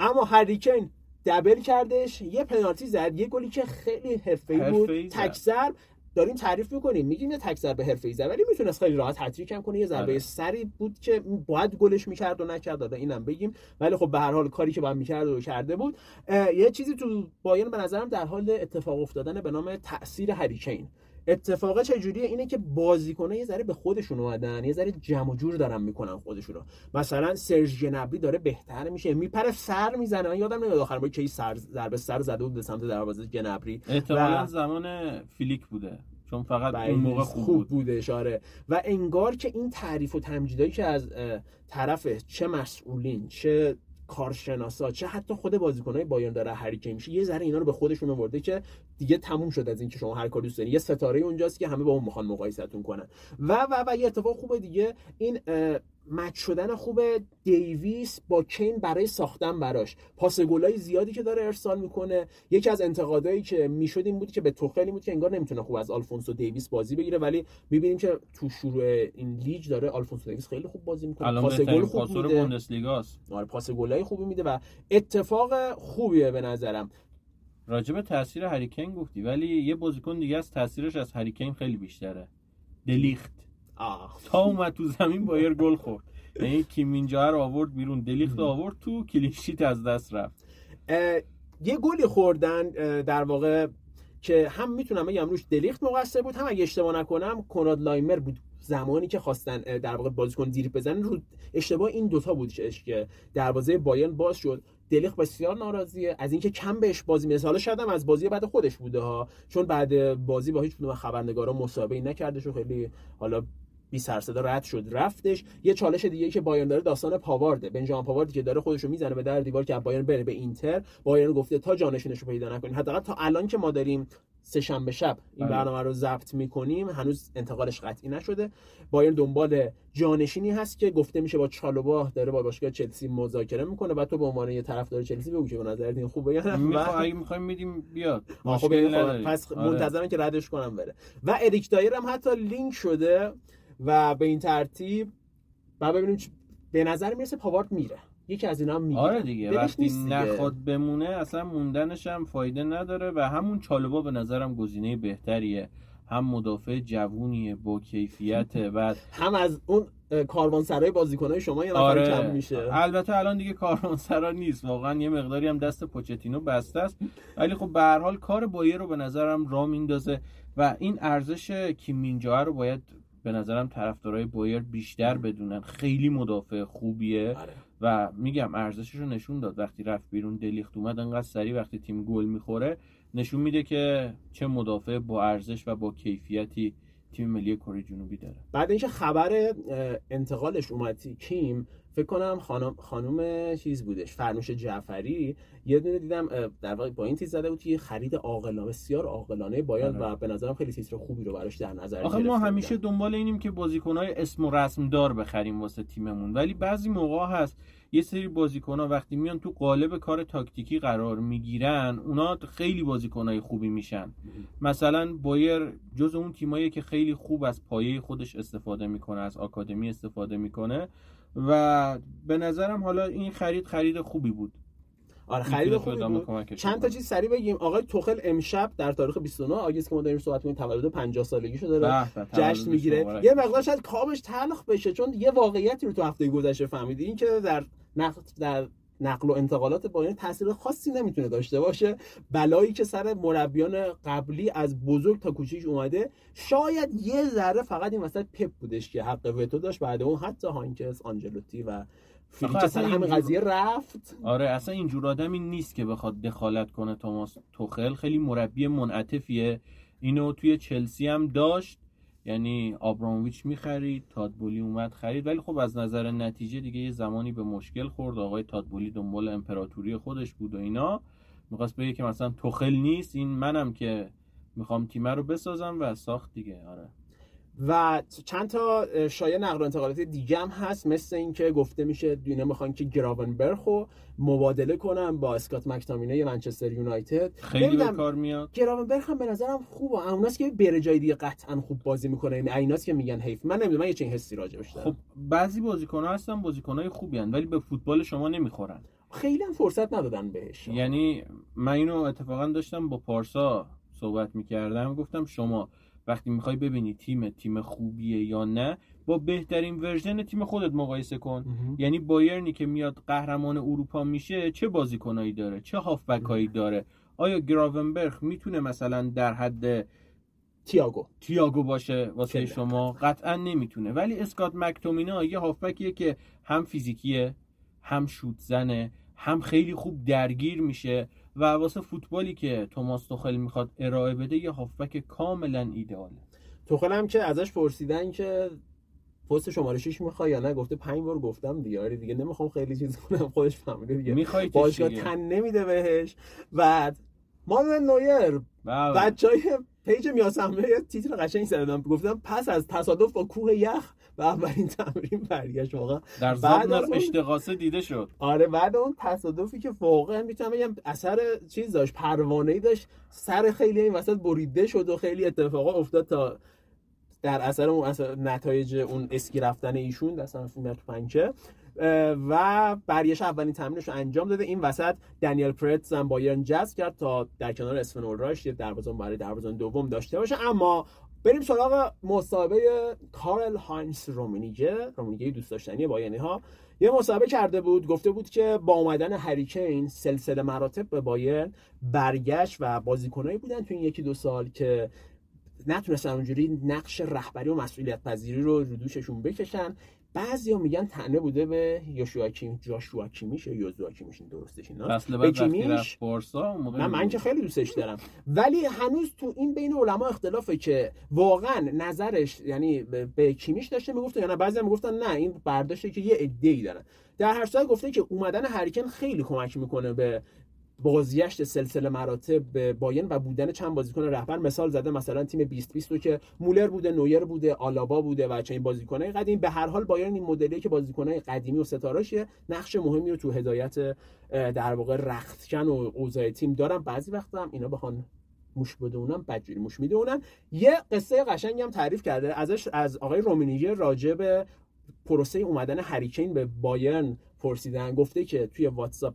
اما هری کین دبل کردش، یه پنالتی زد، یه گلی که خیلی حرفه‌ای بود، تک ضرب. داریم تعریف میکنیم میگیم یه تک ضربه حرفه‌ای زد، ولی میتونست خیلی راحت هتریک هم کنه. یه ضربه سری بود که باید گلش میکرد و نکرد، اینم بگیم. ولی خب به هر حال کاری که باید میکرد و کرده بود. یه چیزی تو بایرن به نظرم در حال اتفاق افتادن به نام تأثیر هری کین. اتفاقا چجوریه؟ اینه که بازیکن‌ها یه ذره به خودشون اومدن، یه ذره جمع و جور دارن میکنن خودشون رو. مثلا سرژ گنبری داره بهتر میشه، میپره سر میزنه. من یادم نمیاد آخر بار کی ضربه سر زده بود به سمت دروازه گنبری. احتمالاً زمان فلیک بوده، چون فقط اون موقع خوب بوده اشاره. و انگار که این تعریف و تمجیدایی که از طرف چه مسئولین، چه کارشناسا، چه حتی خود بازیکن‌های بایرن داره هری کین میشه، یه ذره اینا رو به خودشون آورده که دیگه تموم شد از این که شما هر کاری دوست دارین. یه ستاره اونجاست که همه با اون میخوان مقایستون کنن. و یه اتفاق خوبه دیگه، این مچ شدن خوب دیویس با کین برای ساختن براش، پاس گلای زیادی که داره ارسال میکنه. یکی از انتقادایی که میشد این بود که به توخیلی بود که انگار نمیتونه خوب از آلفونسو دیویس بازی بگیره، ولی میبینیم که تو شروع این لیگ داره آلفونسو دیویس خیلی خوب بازی میکنه، پاس گل خوب میده، بوندسلیگا است. آره پاس گلای خوبی میده و اتفاق خوبیه به نظرم. راجب تاثیر هری کین گفتی، ولی یه بازیکن دیگه است تاثیرش از هری کین خیلی بیشتره، دلیخت. تا اومد تو زمین بایر گل خورد، یعنی کیم اینجا رو آورد بیرون، دلیخت آورد تو، کلیشیت از دست رفت. یه گلی خوردن در واقع که هم میتونم بگم روش دلیخت مقصر بود، هم اگه اشتباه نکنم کنراد لایمر بود زمانی که خواستن در واقع بازیکن دیر بزنن رو. اشتباه این دوتا بودش که دروازه بایرن باز شد. دلیخت بسیار ناراضیه از اینکه کم بهش بازی میده. حالا شاید هم از بازی بعد خودش بوده ها، چون بعد بازی با هیچ کدوم خبرنگارا مصاحبه‌ای نکردش و خیلی حالا بی سر صدا رد شد رفتش. یه چالش دیگه که بایرن داره داستان پاوارده، بنجامین پاواردی که داره خودشو میزنه به در دیوار که بایرن بره به اینتر. بایرن گفته تا جانشینش رو پیدا نکنین. حداقل تا الان که ما داریم سه‌شنبه شب این برنامه رو ضبط می‌کنیم هنوز انتقالش قطعی نشده. بایرن دنبال جانشینی هست که گفته میشه با چالوباه داره با باشگاه چلسی مذاکره میکنه و تو به عنوان یه طرفدار چلسی بگو که به نظر این خوبه یا نه، می‌خوایم میدیم بیاد. خب پس منتظرن که ردش کنم بره. و اریک دایر هم حتی لینک شده و به این ترتیب بعد ببینیم به نظر میرسه پاوارد میره، یکی از اینا هم میره. آره دیگه وقتی نخواد بمونه اصلا موندنش هم فایده نداره و همون چالوبا به نظرم گزینه بهتریه، هم مدافع جوونیه با کیفیته و هم از اون کاروانسرای بازیکنای شما یه نفر کم میشه. البته الان دیگه کاروانسرا نیست، واقعا یه مقداری هم دست پوچتینو بسته است، ولی خب به هر حال کار بایر رو به نظرم راه میندازه و این ارزش کیمینجا رو باید به نظرم طرفدارای بایر بیشتر بدونن. خیلی مدافع خوبیه و میگم ارزششو نشون داد وقتی رفت بیرون. دلیخت اومد انقدر سریع وقتی تیم گل میخوره، نشون میده که چه مدافع با ارزش و با کیفیتی تیم ملی کره جنوبی داره. بعد اینکه خبر انتقالش اومد کیم، فکر کنم خانم چیز بودش فرنوش جعفری، یه دونه دیدم در واقع با این تیز زده بود که خرید عاقلانه، بسیار عاقلانه باید و به نظرم خیلی تیتر خوبی رو براش در نظر گرفت. آخه ما همیشه دنبال اینیم که بازیکن‌های اسم و رسم دار بخریم واسه تیممون، ولی بعضی موقع هست یه سری بازیکن‌ها وقتی میان تو قالب کار تاکتیکی قرار میگیرن اونا خیلی بازیکن‌های خوبی میشن. مثلا بایر جز اون تیمایی که خیلی خوب از پایه خودش استفاده میکنه، از آکادمی استفاده میکنه و به نظرم حالا این خرید خوبی بود. آره خرید خوبی بود. چند تا چیز سریع بگیم. آقای توخل امشب در تاریخ 29 آگوست که ما داریم صحبت می‌کنیم تولد 50 سالگیشو داره جشن میگیره. یه مقدار شاید خوابش تلخ بشه چون یه واقعیتی رو تو هفته گذشته فهمیدی، این که در نقل و انتقالات بایرن تاثیر خاصی نمیتونه داشته باشه. بلایی که سر مربیان قبلی از بزرگ تا کوچیک اومده، شاید یه ذره فقط این وسط پپ بودش که حق وتو داشت، بعد اون حتی هانکس، آنجلوتی و فیلیچ اصلا همین قضیه رفت. آره اصلا اینجور آدمی نیست که بخواد دخالت کنه. توماس توخل خیلی مربی منعطفیه، اینو توی چلسی هم داشت، یعنی آبرامویچ می‌خرید، تادبولی اومد خرید، ولی خب از نظر نتیجه دیگه یه زمانی به مشکل خورد. آقای تادبولی دنبال امپراتوری خودش بود و اینا، می‌خواست بگه که مثلا توخل نیست، این منم که می‌خوام تیمه رو بسازم و ساخت دیگه. آره و چند تا شایعه نقل و انتقالات دیگه هم هست، مثل اینکه گفته میشه دینا میخوان که گراونبرخو مبادله کنن با اسکات مک‌تامینی منچستر یونایتد. خیلی به کار میاد. گراونبرخ هم به نظرم خوبه، اوناست که بره جای دیگه قطعا خوب بازی میکنه، این عیناست که میگن حیف. من نمیدونم، من یه چنین حسی راجعش دارم. خب بعضی بازیکن‌ها هستن بازیکن‌های خوبی ان ولی به فوتبال شما نمیخورن، خیلی هم فرصت ندادن بهش. یعنی من اینو اتفاقا داشتم با پارسا صحبت میکردم، گفتم شما وقتی میخوای ببینی تیم خوبیه یا نه، با بهترین ورژن تیم خودت مقایسه کن. یعنی بایرنی که میاد قهرمان اروپا میشه چه بازیکنایی داره، چه هافبکایی داره. آیا گراونبرخ میتونه مثلا در حد تییاگو باشه واسه شما؟ قطعا نمیتونه. ولی اسکات مک‌تومینای یه هافبکیه که هم فیزیکیه، هم شوت زنه، هم خیلی خوب درگیر میشه و واسه فوتبالی که توماس توخل میخواد ارائه بده یه هافبک کاملا ایدئاله. توخل هم که ازش پرسیدن که پست شماره 6 میخوای یا نه، گفته 5 بار گفتم دیگه نمیخوام خیلی چیز کنم، خودش فهمیده دیگه، باشگاه تن نمیده بهش. بعد مادن نویر بچهای پیج میاسمه تیتر قشنگ زدم، گفتم پس از تصادف با کوه یخ و اولین تمرین برگشت. واقعا در ضمن اشتقاصه دیده شد. آره بعد اون تصادفی که واقعا میتونم بگم اثر چیز داشت، پروانه‌ای داشت، سر خیلی این وسط بریده شد و خیلی اتفاقا افتاد تا در اثر اون نتایج اون اسکی رفتن ایشون در صفحه پنکه و برگشت اولین تمرینش رو انجام داده. این وسط دنیل پرتز هم بایرن جذب کرد تا در کنار اسفنولراش یه دروازه‌بان برای دروازه‌بان دوم داشته باشه. اما بریم سراغ مصاحبه کارل هاینز رومینیگه دوست داشتنی بایرنی‌ها. یه مصاحبه کرده بود، گفته بود که با اومدن هری کین سلسله مراتب به بایرن برگشت و بازیکنایی بودن تو این 1-2 سال که نتونستن اونجوری نقش رهبری و مسئولیت پذیری رو دوششون بکشن. بعضیا میگن طعنه بوده به یوزوآکیمیش درستش اینا. اصل بعد وقتی رفت بارسا من که خیلی دوستش دارم، ولی هنوز تو این بین علما اختلافه که واقعا نظرش یعنی به کیمیش داشته میگفت یا نه. بعضیا میگفتن نه این برداشته که یه عده‌ای دارن. در هر صورت گفته که اومدن هری کین خیلی کمک میکنه به بازگشت سلسله مراتب بایرن و بودن چند بازیکن رهبر. مثال زده مثلا تیم 2020 رو که مولر بوده، نویر بوده، آلابا بوده و چنین بازیکنای قدیم. به هر حال بایرن این مدلیه که بازیکنای قدیمی و ستاره‌اش نقش مهمی رو تو هدایت در واقع رختکن و اوضاع تیم دارن. بعضی وقتا هم اینا بخوان مش بدونم بدجوری مش میدونن. یه قصه قشنگی هم تعریف کرده ازش از آقای رومینیگه راجع به پروسه اومدن هری کین به بایرن پرسیدن. گفته که توی واتساپ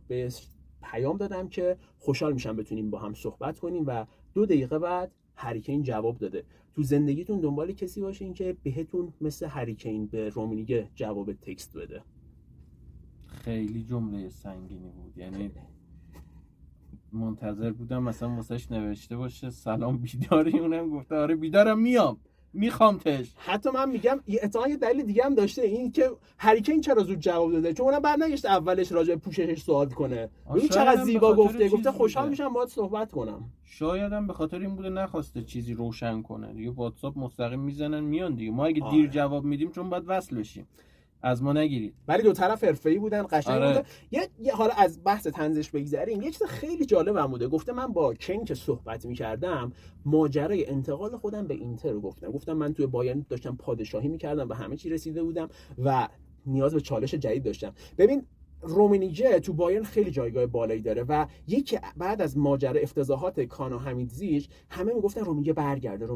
پیام دادم که خوشحال میشم بتونیم با هم صحبت کنیم و 2 دقیقه بعد هری کین جواب داده. تو زندگیتون دنبال کسی باشین که بهتون مثل هری کین به رومینیگه جواب تکست بده. خیلی جمله سنگینی بود، یعنی منتظر بودم مثلا واسش نوشته باشه سلام بیداری، اونم گفته آره بیدارم میام میخوامتش. حتی من میگم اتفاقا یه دلیل دیگه هم داشته، این که هری کین چرا زود جواب داده چون اونم بعد نگشت اولش راجع به پوششش سوال کنه. این چقدر زیبا گفته خوشحال میشم باهات صحبت کنم. شاید هم به خاطر این بوده نخواسته چیزی روشن کنه دیگه. واتساپ مستقیم میزنن میان دیگه، ما اگه دیر جواب میدیم چون باید وصل بشیم از ما نگیرید. ولی دو طرف حرفه‌ای بودن قشنگ بوده. یه حالا از بحث طنزش بگذریم، یه چیز خیلی جالبم بوده. گفته من با کین که صحبت می‌کردم ماجرای انتقال خودم به اینتر رو گفتم من توی بایرن داشتم پادشاهی می‌کردم و همه چی رسیده بودم و نیاز به چالش جدید داشتم. ببین رومینیگه تو بایرن خیلی جایگاه بالایی داره و یکی بعد از ماجرا افتضاحات کان و همیدزیش همه میگفتن رومینیگه برگرده.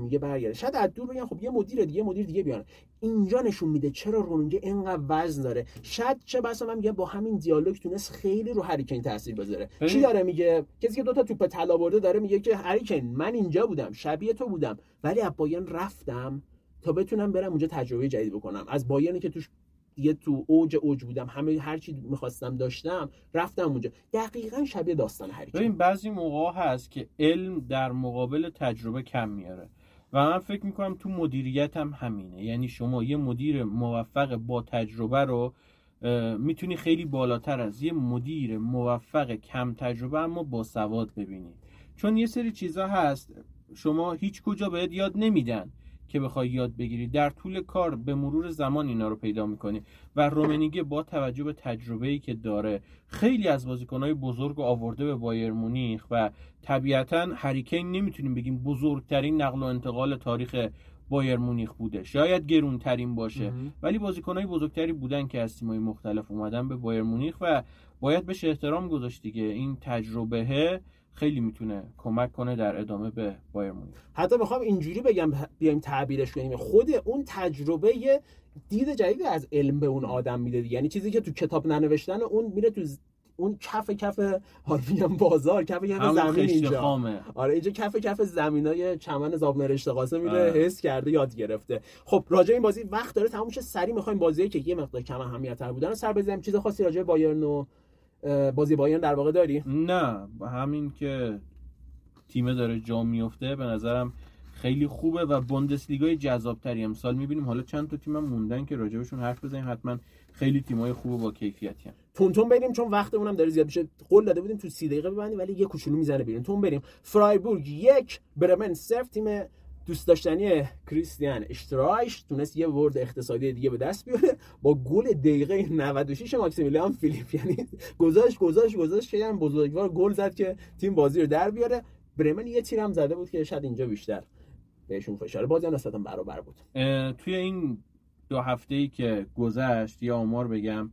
شاید از دور بگن خب یه مدیر دیگه بیان. اینجا نشون میده چرا رومینیگه اینقدر وزن داره. شاید چه بسا من میگم با همین دیالوگ تونست خیلی رو هری کین تاثیر بذاره. چی داره میگه؟ کسی که 2 تا توپ طلا برده داره میگه که هری کین من اینجا بودم، شبیه تو بودم، ولی از بایرن رفتم تا بتونم برم اونجا تجربه جدید بکنم. از بایرنی که توش دیگه تو اوج بودم، همه هر چی می‌خواستم داشتم، رفتم اونجا. دقیقاً شبیه داستان هری کین. ببین بعضی موقع هست که علم در مقابل تجربه کم میاره و من فکر می‌کنم تو مدیریت هم همینه. یعنی شما یه مدیر موفق با تجربه رو میتونی خیلی بالاتر از یه مدیر موفق کم تجربه اما با سواد ببینی، چون یه سری چیزا هست شما هیچ کجا بهت یاد نمیدن که بخوای یاد بگیری. در طول کار به مرور زمان اینا رو پیدا میکنی و رومینیگه با توجه به تجربه‌ای که داره خیلی از بازیکن‌های بزرگ آورده به بایر مونیخ و طبیعتاً هری کین نمیتونیم بگیم بزرگترین نقل و انتقال تاریخ بایر مونیخ بوده، شاید گرونترین باشه ولی بازیکن‌های بزرگتری بودن که از تیم‌های مختلف اومدن به بایر مونیخ و باید بهش احترام گذاشت دیگه. این تجربه خیلی میتونه کمک کنه در ادامه به بایر مونیخ. حتی میخوام اینجوری بگم بیایم تعبیرش کنیم، خود اون تجربه یه دید جدید از علم به اون آدم میده. یعنی چیزی که تو کتاب ننوشتن اون میره تو اون کف هارویم بازار، کف یعنی زمین اینجا خامه. آره اینجا کف زمینای چمن زابمر اشتقاسه میره حس کرده یاد گرفته. خب راجع این بازی وقت داره تموم شه، سری میخوایم بازیه که یه مقدار کم اهمیت‌تر بودن سر بزنیم. چیز خاصی راجع بایرن و بازی بایرن در واقع داری؟ نه، همین که تیمه داره جا میفته به نظرم خیلی خوبه و بوندسلیگای جذابتری امسال میبینیم. حالا چند تا تیمم موندن که راجبشون حرف بزنیم، حتما خیلی تیمای خوبه با کیفیتی هم. تونتون بریم چون وقتمون هم داره زیاد میشه. قول داده بودیم تو 30 دقیقه ببندیم ولی یه کوچولو میزنه بیرون. تون بریم. فرایبورگ 1 برمن 0. تیم دوست داشتنی کریستیان اشترایش تونست یه ورد اقتصادی دیگه به دست بیاره با گل دقیقه 96 ماکسیمیلیان فیلیپ. یعنی گذاشت که هم بزرگوار گل زد که تیم بازی رو در بیاره. برمن یه تیر هم زده بود که شاید اینجا بیشتر بهشون فشار بازی هم نسبتاً برابر بود. توی این 2 هفته‌ای که گذشت یا آمار بگم،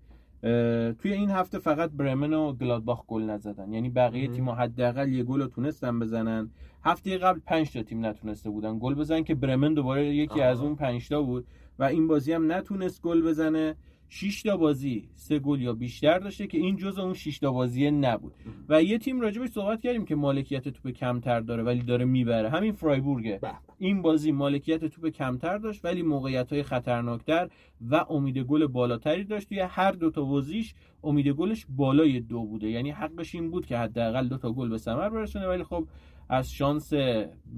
توی این هفته فقط برمن و گلادباخ گل نزدن، یعنی بقیه تیم‌ها حداقل یه گل رو تونستن بزنن. هفته قبل 5 تا تیم نتونسته بودن گل بزنن که برمن دوباره یکی از اون 5 تا بود و این بازی هم نتونست گل بزنه. 6 تا بازی 3 گل یا بیشتر داشته که این جزء اون 6 تا بازی نبود. و یه تیم راجبش صحبت کردیم که مالکیت توپ کمتر داره ولی داره میبره، همین فرایبورگه. این بازی مالکیت توپ کمتر داشت ولی موقعیت‌های خطرناکتر و امید گل بالاتری داشت. توی هر 2 تا بازیش امید گلش بالای 2 بوده، یعنی حقش این بود که حداقل 2 تا گل به ثمر برسونه ولی خب از شانس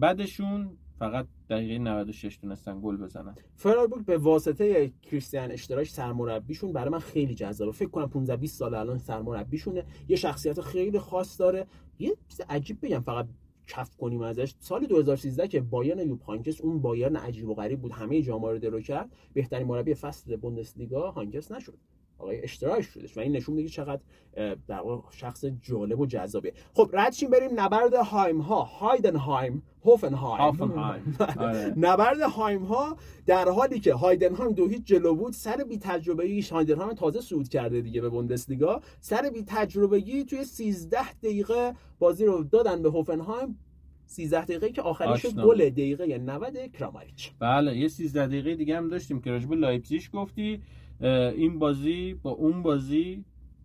بدشون فقط دقیقه 96 تونستن گل بزنن. فرایبورگ به واسطه کریستیان اشتراک سرمربیشون برای من خیلی جذابه. فکر کنم 15 20 سال الان سرمربیشونه، یه شخصیت خیلی خاص داره. یه چیز عجیب بگم فقط کف کنیم ازش، سال 2013 که بایرن یوب هانکس، اون بایرن عجیب و غریب بود همه جام‌ها رو درو کرد، بهترین مربی فصل بوندسلیگا هانکس نشد، آقای اشتراک شدش و این نشون میده چقدر در واقع شخص جالب و جذابه. خب ردشیم بریم نبرد هایم ها، هایدنهایم هوفنهایم. نبرد هایم ها در حالی که هایدنهایم 2-0 جلو بود، سر بی تجربه‌ای هایدنهایم تازه صعود کرده دیگه به بوندسلیگا، سر بی تجربه‌ای توی 13 دقیقه بازی رو دادن به هوفنهایم. 13 دقیقه‌ای که آخرش گل دقیقه 90 کراماریچ. بله یه 13 دقیقه دیگه هم داشتیم که راجب لایپزیش گفتی، این بازی با اون بازی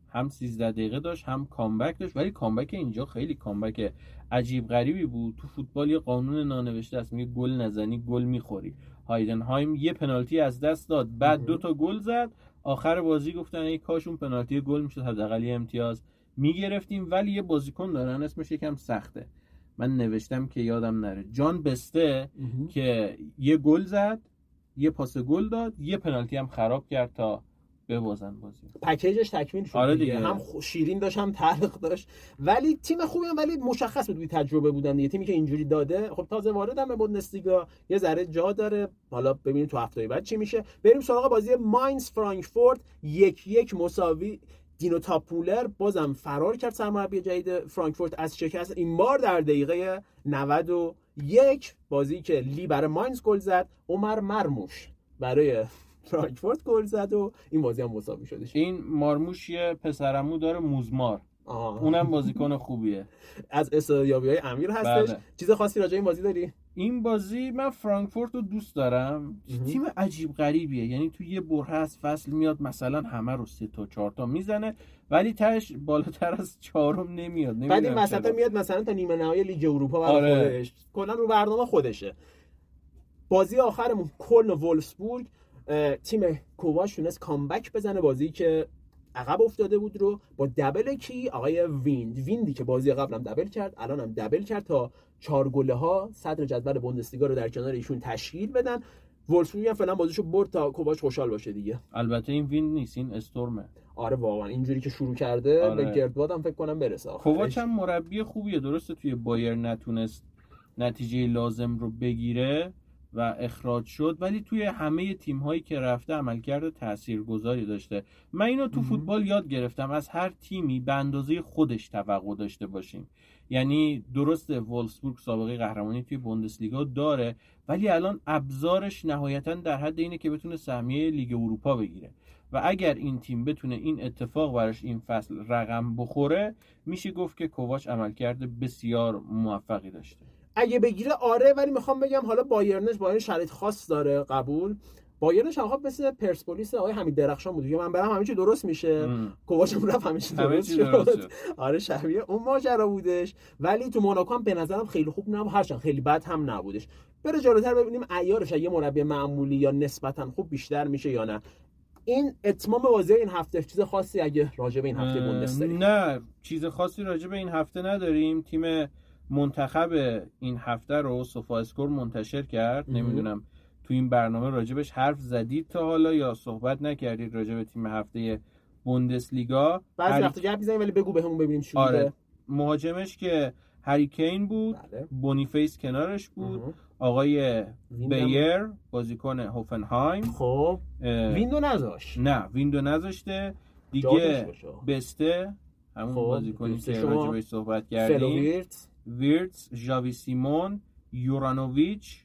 هم 13 دقیقه داشت هم کامبک داشت، ولی کامبک اینجا خیلی کامبک عجیب غریبی بود. تو فوتبال یه قانون نانوشته است، میگه گل نزنی گل میخوری. هایدنهایم یه پنالتی از دست داد، بعد 2 تا گل زد. آخر بازی گفتن ای کاش اون پنالتی گل میشد، حداقل یه امتیاز میگرفتیم. ولی یه بازیکن دارن اسمش یکم سخته، من نوشتم که یادم نره، جان بسته که یه گل زد، یه پاس گل داد، یه پنالتی هم خراب کرد تا ببازن بازی. پکیجش تکمیل شد. آره دیگه. هم شیرین داشت هم تلخ داشت. ولی تیم خوبی هم، ولی مشخص بود بی تجربه بودن دیگه. تیمی که اینجوری داده خب تازه واردم به بوندسلیگا، یه ذره جا داره. حالا ببینیم تو هفته بعد چی میشه. بریم سراغ بازی ماینز فرانکفورت، 1-1 مساوی. دینو تاپولر بازم فرار کرد، سرمربی جدید فرانکفورت، از شکست، این بار در دقیقه 91. بازی که لی برای ماینز گل زد، عمر مرموش برای فرانکفورت گل زد و این بازی هم مساوی شد. این مرموش یه پسرعمو داره، موزمار، اونم بازیکن خوبیه، از استعدادیابی‌های امیر هستش. بله. چیز خاصی راجع این بازی داری؟ این بازی من فرانکفورت رو دوست دارم، تیم عجیب غریبیه، یعنی تو یه بره از فصل میاد مثلا همه رو 3 تا 4 تا میزنه ولی تاش بالاتر از 4م نمیاد، بعد این وسطا میاد مثلا تا نیمه نهایی لیگ اروپا برای خودش، کلا رو برنامه خودشه. بازی آخرمون کلن و وولفسبورگ، تیم کوواش تونست کامبک بزنه، بازی که عقب افتاده بود رو با دبل کی آقای ویندی که بازی قبلم دبل کرد الانم دبل کرد تا 4 گله ها صدر جدول بوندسلیگا رو در کنار ایشون تشکیل بدن. وولفسبورگ هم فعلا بازیشو برد تا کوواچ خوشحال باشه دیگه. البته این ویند نیست، این استورمه. آره واقعا اینجوری که شروع کرده آره. به گردبادم فکر کنم برسه. کوواچ هم مربی خوبیه، درسته توی بایر نتونست نتیجه لازم رو بگیره و اخراج شد، ولی توی همه تیم‌هایی که رفته عملکرد تاثیرگذاری داشته. من اینو تو فوتبال یاد گرفتم، از هر تیمی به اندازه خودش توقع داشته باشیم. یعنی درسته وولفسبورگ سابقه قهرمانی توی بوندسلیگا داره، ولی الان ابزارش نهایتاً در حد اینه که بتونه سهمیه لیگ اروپا بگیره و اگر این تیم بتونه این اتفاق براش این فصل رقم بخوره، میشه گفت که کوواچ عملکرد بسیار موفقی داشته. اگه بگیره آره، ولی میخوام بگم حالا بایرن شرایط خاص داره، قبول. بایرنش هم خب مثل پرسپولیس آقای حمید درخشان بود، من برم همه چی درست میشه، کوواچم رفت همه چی درست شد. آره شبیه اون ماجرا بودش. ولی تو موناکو هم به نظرم خیلی خوب نبود، هرچند خیلی بد هم نبودش. بره جلوتر ببینیم عیارش یه مربی معمولی یا نسبتا خوب بیشتر میشه یا نه. این اتمام بازی این هفته چیز خاصی اگه راجع به این هفته بوندسلیگا؟ نه چیز خاصی راجع به این هفته نداریم. تیم منتخب این هفته رو سوفا اسکور منتشر کرد. نمیدونم تو این برنامه راجبش حرف زدید تا حالا یا صحبت نکردید راجب تیم هفته بوندسلیگا. بعضی وقتا گپ می‌زنیم ولی بگو بهمون ببینیم چی بوده. آره. مهاجمش که هری کین بود، بله. بونیفیس کنارش بود، آقای بیر بازیکن هوفنهایم. خب ویندو نذاشت. نه ویندو نذاشته دیگه. بسته همون بازیکنی که راجبش صحبت کردیم، ویرتس، ژاوی سیمون، یورانوویچ،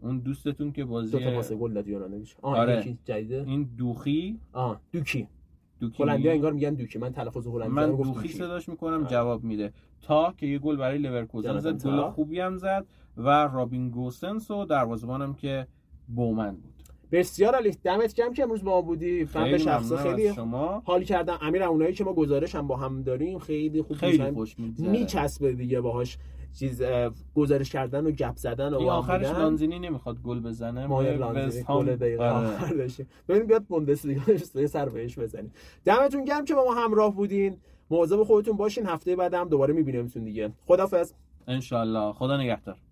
اون دوستتون که بازی 2 تا پاس گل داد یورانوویچ. آره. یکی جدیده. این دوخی، دوکی. هلندیا انگار میگن دوکی. من تلفظ هلندیا رو گفتم. من دوخی صداش میکنم جواب میده. تا که یه گل برای لورکوزن زد، گل خوبی هم زد و رابین گوسنس و دروازه‌بانم که بومن بود. بسیار عالی، دمت گرم که امروز با ما بودی. فهم شخصا خیلی حال کردم. امیر اونایی که ما گزارش هم با هم داریم خیلی خوب میچسبه دیگه باهاش، چیز گزارش کردن و گپ زدن و آخرش لانزینی نمیخواد گل بزنه، ما لانزینی گل دقیقه آخر داشتیم. ببین بیاد بوندسلیگا سر بهش بزنیم. دمتون گرم که با ما همراه بودین. مواظب خودتون باشین، هفته بعدم دوباره میبینیمتون دیگه. خدافظ ان شاء الله. خدا نگهدار.